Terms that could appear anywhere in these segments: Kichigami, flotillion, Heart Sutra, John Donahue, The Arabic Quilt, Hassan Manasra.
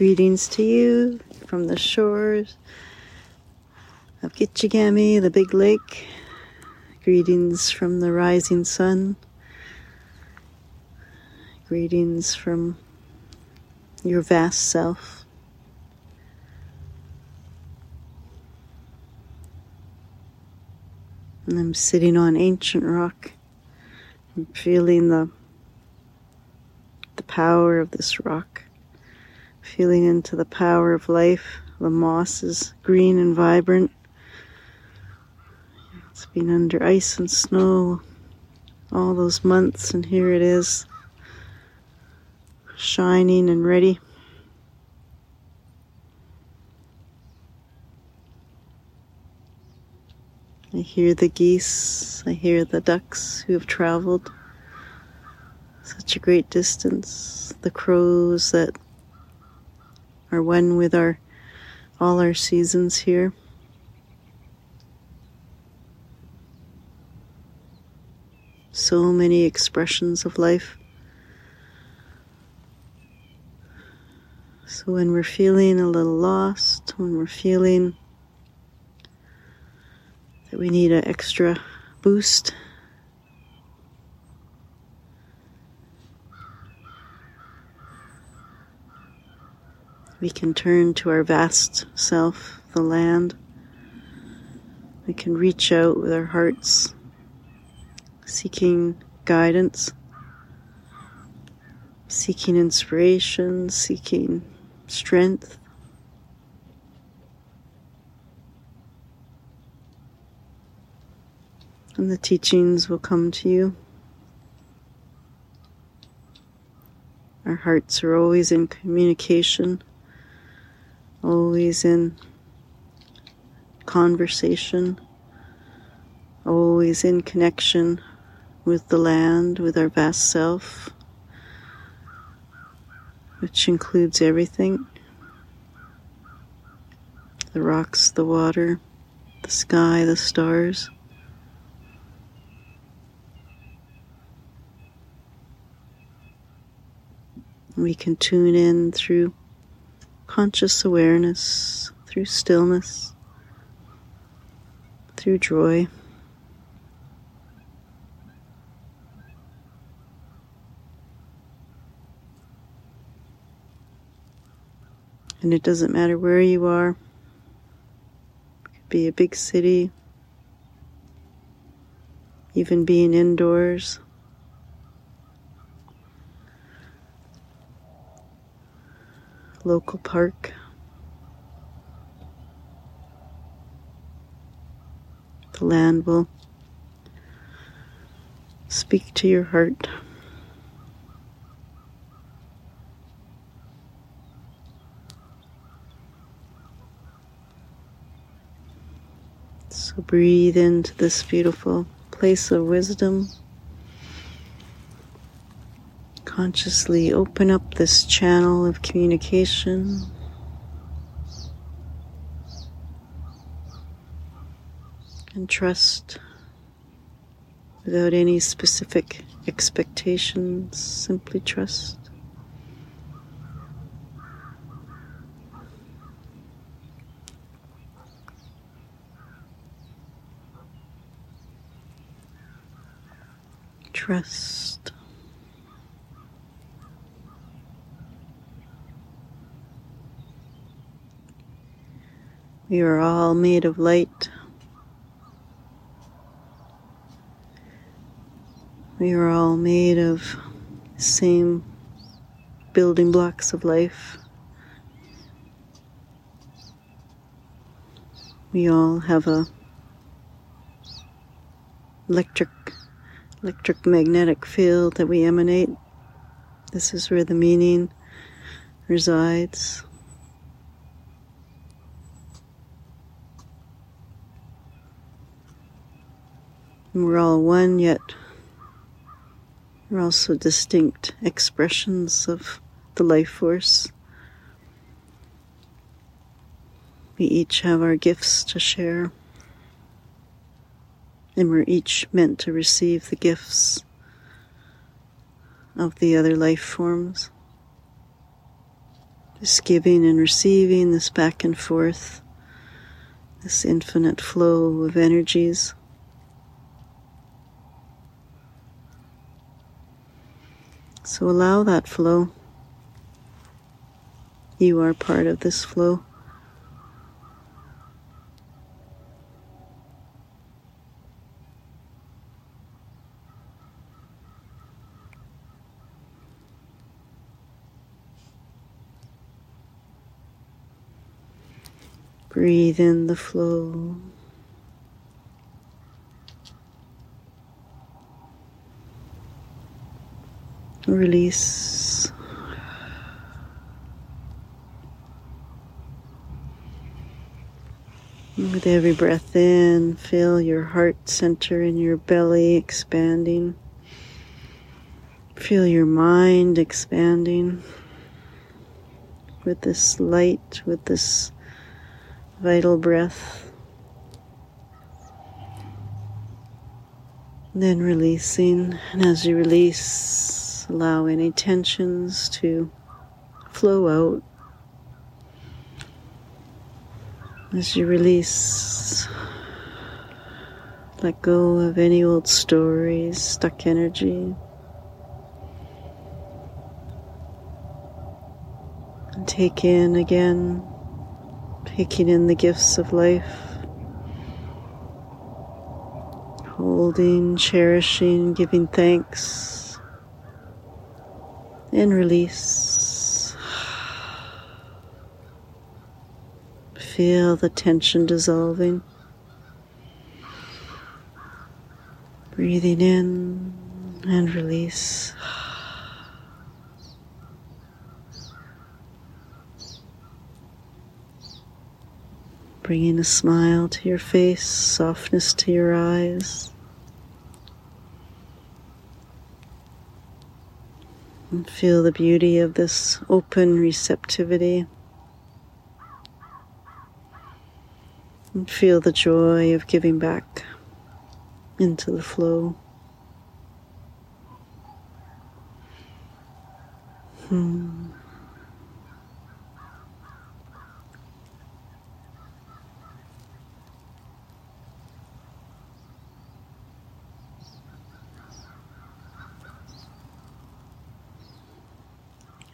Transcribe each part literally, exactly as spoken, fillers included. Greetings to you from the shores of Kichigami, the big lake. Greetings from the rising sun. Greetings from your vast self. And I'm sitting on ancient rock and feeling the the power of this rock. Feeling into the power of life. The moss is green and vibrant. It's been under ice and snow all those months, and here it is, shining and ready. I hear the geese, I hear the ducks who have traveled such a great distance, the crows that are one with our all our seasons here. So many expressions of life. So when we're feeling a little lost, when we're feeling that we need an extra boost, we can turn to our vast self, the land. We can reach out with our hearts, seeking guidance, seeking inspiration, seeking strength. And the teachings will come to you. Our hearts are always in communication, always in conversation, always in connection with the land, with our vast self, which includes everything: the rocks, the water, the sky, the stars. We can tune in through conscious awareness, through stillness, through joy. And it doesn't matter where you are. It could be a big city, even being indoors. Local park, the land will speak to your heart. So breathe into this beautiful place of wisdom. Consciously open up this channel of communication. And trust without any specific expectations, simply trust. Trust. We are all made of light. We are all made of the same building blocks of life. We all have a electric, electric magnetic field that we emanate. This is where the meaning resides. And we're all one, yet we're also distinct expressions of the life force. We each have our gifts to share, and we're each meant to receive the gifts of the other life forms. This giving and receiving, this back and forth, this infinite flow of energies. So allow that flow. You are part of this flow. Breathe in the flow. Release. With every breath in, feel your heart center in your belly expanding. Feel your mind expanding with this light, with this vital breath, and then releasing. And as you release, allow any tensions to flow out. As you release, let go of any old stories, stuck energy, and take in again, taking in the gifts of life, holding, cherishing, giving thanks, and release. Feel the tension dissolving. Breathing in and release. Bringing a smile to your face, softness to your eyes. And feel the beauty of this open receptivity. And feel the joy of giving back into the flow. Hmm.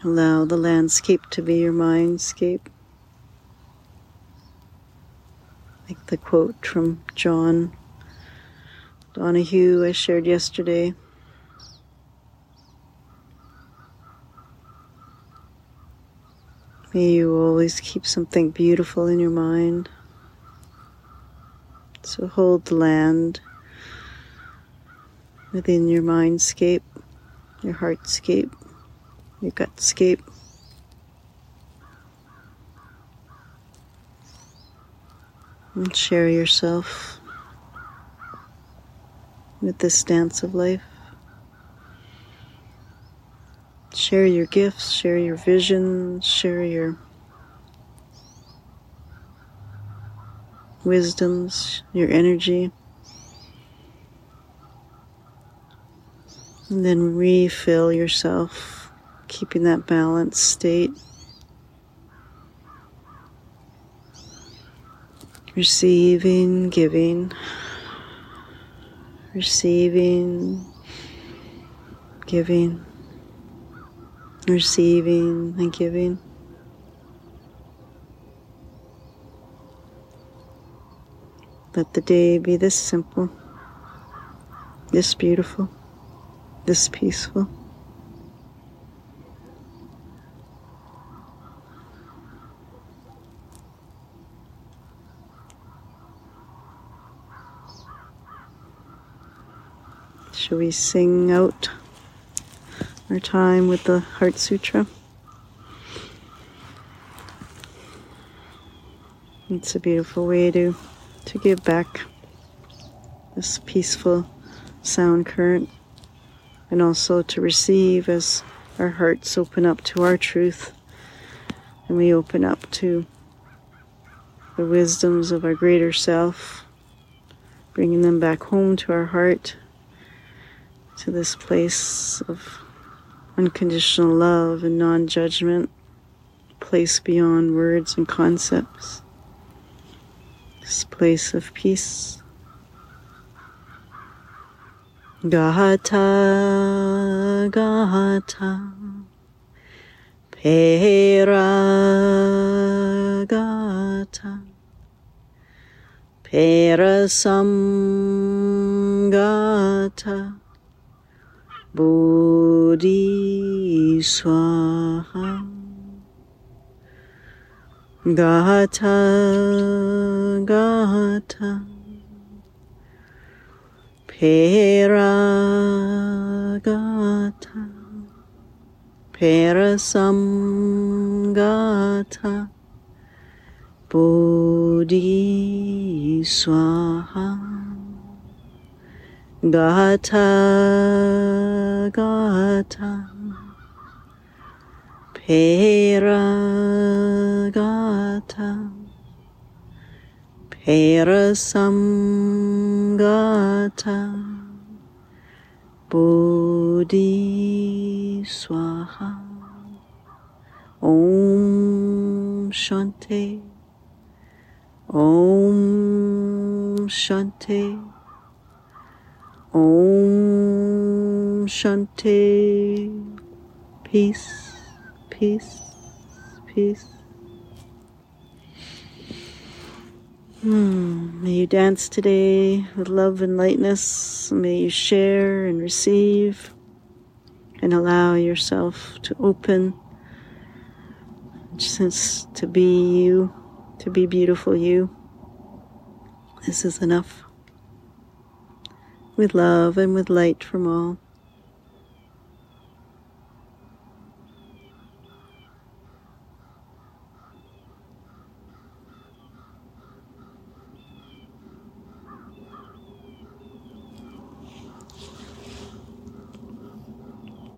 Allow the landscape to be your mindscape. Like the quote from John Donahue I shared yesterday. May you always keep something beautiful in your mind. So hold the land within your mindscape, your heartscape, your gutscape. And share yourself with this dance of life. Share your gifts, share your vision, share your wisdoms, your energy. And then refill yourself, keeping that balanced state, receiving, giving, receiving, giving, receiving and giving. Let the day be this simple, this beautiful, this peaceful. Shall we sing out our time with the Heart Sutra? It's a beautiful way to, to give back this peaceful sound current, and also to receive as our hearts open up to our truth and we open up to the wisdoms of our greater self, bringing them back home to our heart, to this place of unconditional love and non-judgment, place beyond words and concepts, this place of peace. Gahata, gahata, peragata, perasamgata, bodhi swaha. Gahata, gahata, peragata, perasamgata, bodhi swaha. Gata, gata, peragata, perasamgata, bodhi swaha. Om Shanti, Om Shanti, Om Shanti. Peace, peace, peace. Hmm. May you dance today with love and lightness. May you share and receive and allow yourself to open, just to be you, to be beautiful you. This is enough. With love and with light from all.